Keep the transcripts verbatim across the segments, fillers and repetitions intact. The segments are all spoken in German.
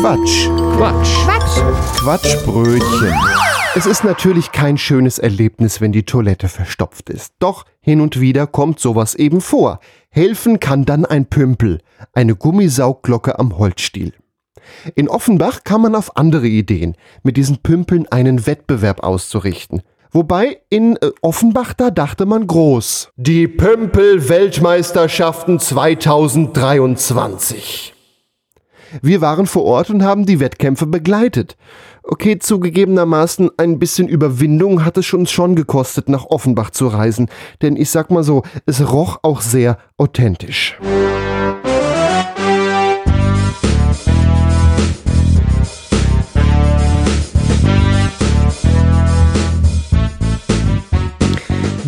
Quatsch. Quatsch. Quatsch. Quatschbrötchen. Es ist natürlich kein schönes Erlebnis, wenn die Toilette verstopft ist. Doch hin und wieder kommt sowas eben vor. Helfen kann dann ein Pümpel, eine Gummisaugglocke am Holzstiel. In Offenbach kam man auf andere Ideen, mit diesen Pümpeln einen Wettbewerb auszurichten. Wobei, in Offenbach, da dachte man groß. Die Pümpel-Weltmeisterschaften zwanzig dreiundzwanzig. Wir waren vor Ort und haben die Wettkämpfe begleitet. Okay, zugegebenermaßen ein bisschen Überwindung hat es uns schon gekostet, nach Offenbach zu reisen. Denn ich sag mal so, es roch auch sehr authentisch.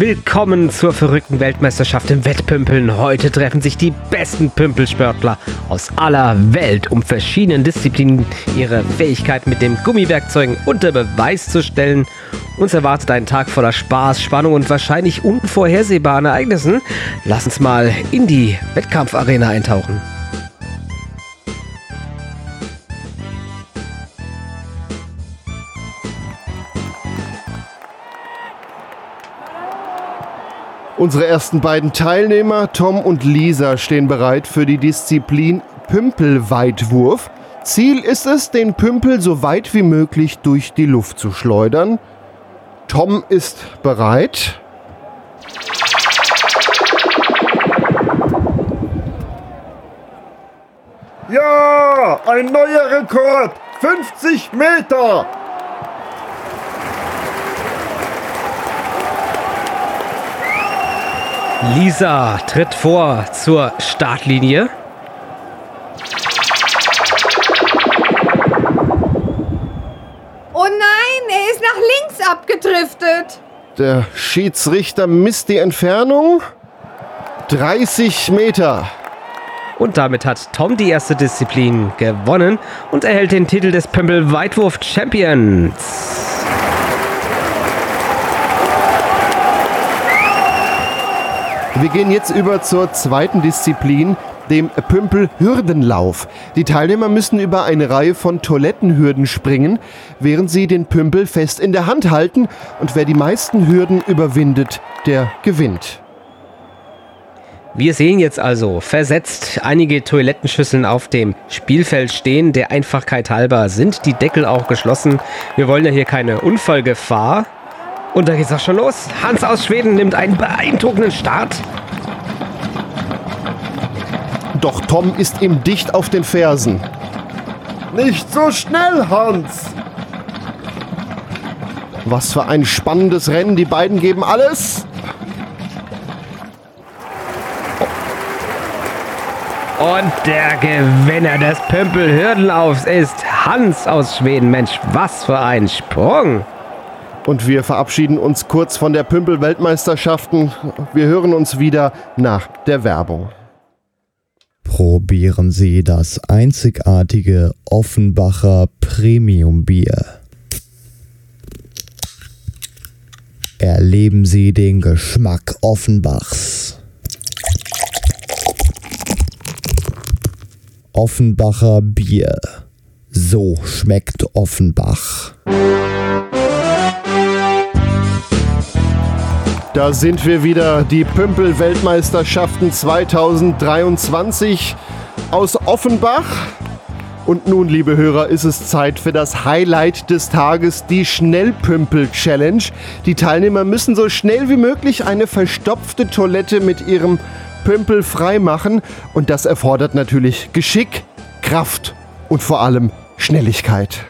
Willkommen zur verrückten Weltmeisterschaft im Wettpümpeln. Heute treffen sich die besten Pümpelsportler aus aller Welt, um verschiedenen Disziplinen ihre Fähigkeit mit den Gummiwerkzeugen unter Beweis zu stellen. Uns erwartet ein Tag voller Spaß, Spannung und wahrscheinlich unvorhersehbaren Ereignissen. Lass uns mal in die Wettkampfarena eintauchen. Unsere ersten beiden Teilnehmer, Tom und Lisa, stehen bereit für die Disziplin Pümpelweitwurf. Ziel ist es, den Pümpel so weit wie möglich durch die Luft zu schleudern. Tom ist bereit. Ja, ein neuer Rekord, fünfzig Meter. Lisa tritt vor zur Startlinie. Oh nein, er ist nach links abgedriftet. Der Schiedsrichter misst die Entfernung. dreißig Meter. Und damit hat Tom die erste Disziplin gewonnen und erhält den Titel des Pümpel-Weitwurf-Champions. Wir gehen jetzt über zur zweiten Disziplin, dem Pümpel-Hürdenlauf. Die Teilnehmer müssen über eine Reihe von Toilettenhürden springen, während sie den Pümpel fest in der Hand halten. Und wer die meisten Hürden überwindet, der gewinnt. Wir sehen jetzt also versetzt einige Toilettenschüsseln auf dem Spielfeld stehen. Der Einfachkeit halber sind die Deckel auch geschlossen. Wir wollen ja hier keine Unfallgefahr. Und da geht's auch schon los. Hans aus Schweden nimmt einen beeindruckenden Start. Doch Tom ist ihm dicht auf den Fersen. Nicht so schnell, Hans! Was für ein spannendes Rennen. Die beiden geben alles. Und der Gewinner des Pümpel-Hürdenlaufs ist Hans aus Schweden. Mensch, was für ein Sprung! Und wir verabschieden uns kurz von der Pümpel-Weltmeisterschaften. Wir hören uns wieder nach der Werbung. Probieren Sie das einzigartige Offenbacher Premium-Bier. Erleben Sie den Geschmack Offenbachs. Offenbacher Bier. So schmeckt Offenbach. Da sind wir wieder, die Pümpel-Weltmeisterschaften zwanzig dreiundzwanzig aus Offenbach. Und nun, liebe Hörer, ist es Zeit für das Highlight des Tages, die Schnellpümpel-Challenge. Die Teilnehmer müssen so schnell wie möglich eine verstopfte Toilette mit ihrem Pümpel freimachen. Und das erfordert natürlich Geschick, Kraft und vor allem Schnelligkeit.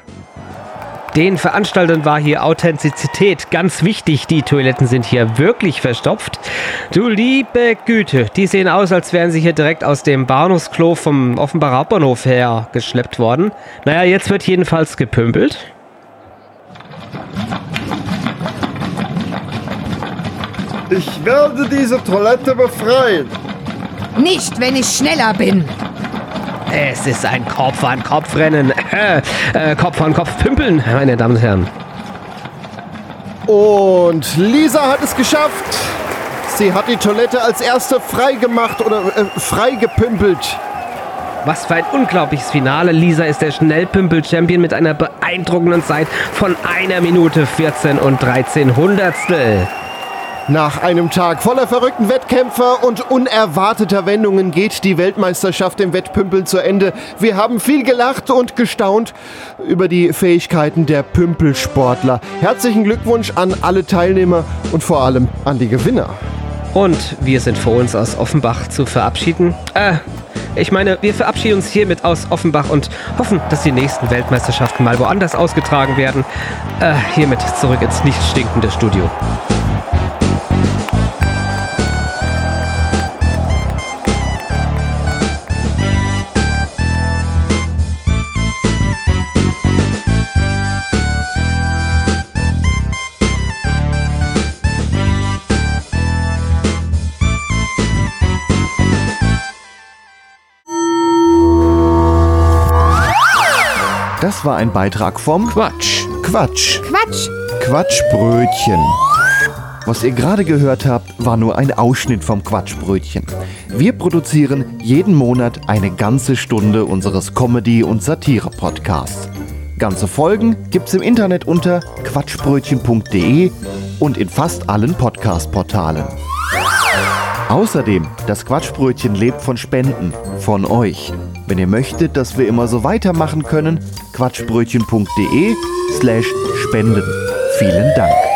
Den Veranstaltern war hier Authentizität ganz wichtig. Die Toiletten sind hier wirklich verstopft. Du liebe Güte, die sehen aus, als wären sie hier direkt aus dem Bahnhofsklo vom Offenbacher Hauptbahnhof her geschleppt worden. Naja, jetzt wird jedenfalls gepümpelt. Ich werde diese Toilette befreien. Nicht, wenn ich schneller bin. Es ist ein Kopf-an-Kopf-Rennen, äh, äh, Kopf-an-Kopf-Pümpeln, meine Damen und Herren. Und Lisa hat es geschafft. Sie hat die Toilette als erste frei gemacht oder äh, frei gepümpelt. Was für ein unglaubliches Finale. Lisa ist der Schnellpümpel-Champion mit einer beeindruckenden Zeit von einer Minute vierzehn und dreizehn Hundertstel. Nach einem Tag voller verrückten Wettkämpfer und unerwarteter Wendungen geht die Weltmeisterschaft im Wettpümpeln zu Ende. Wir haben viel gelacht und gestaunt über die Fähigkeiten der Pümpelsportler. Herzlichen Glückwunsch an alle Teilnehmer und vor allem an die Gewinner. Und wir sind froh, uns aus Offenbach zu verabschieden. Äh, ich meine, wir verabschieden uns hiermit aus Offenbach und hoffen, dass die nächsten Weltmeisterschaften mal woanders ausgetragen werden. Äh, hiermit zurück ins nicht stinkende Studio. Das war ein Beitrag vom Quatsch. Quatsch. Quatsch. Quatschbrötchen. Was ihr gerade gehört habt, war nur ein Ausschnitt vom Quatschbrötchen. Wir produzieren jeden Monat eine ganze Stunde unseres Comedy- und Satire-Podcasts. Ganze Folgen gibt's im Internet unter quatschbrötchen punkt de und in fast allen Podcast-Portalen. Außerdem, das Quatschbrötchen lebt von Spenden, von euch. Wenn ihr möchtet, dass wir immer so weitermachen können, quatschbrötchen punkt de slash spenden. Vielen Dank.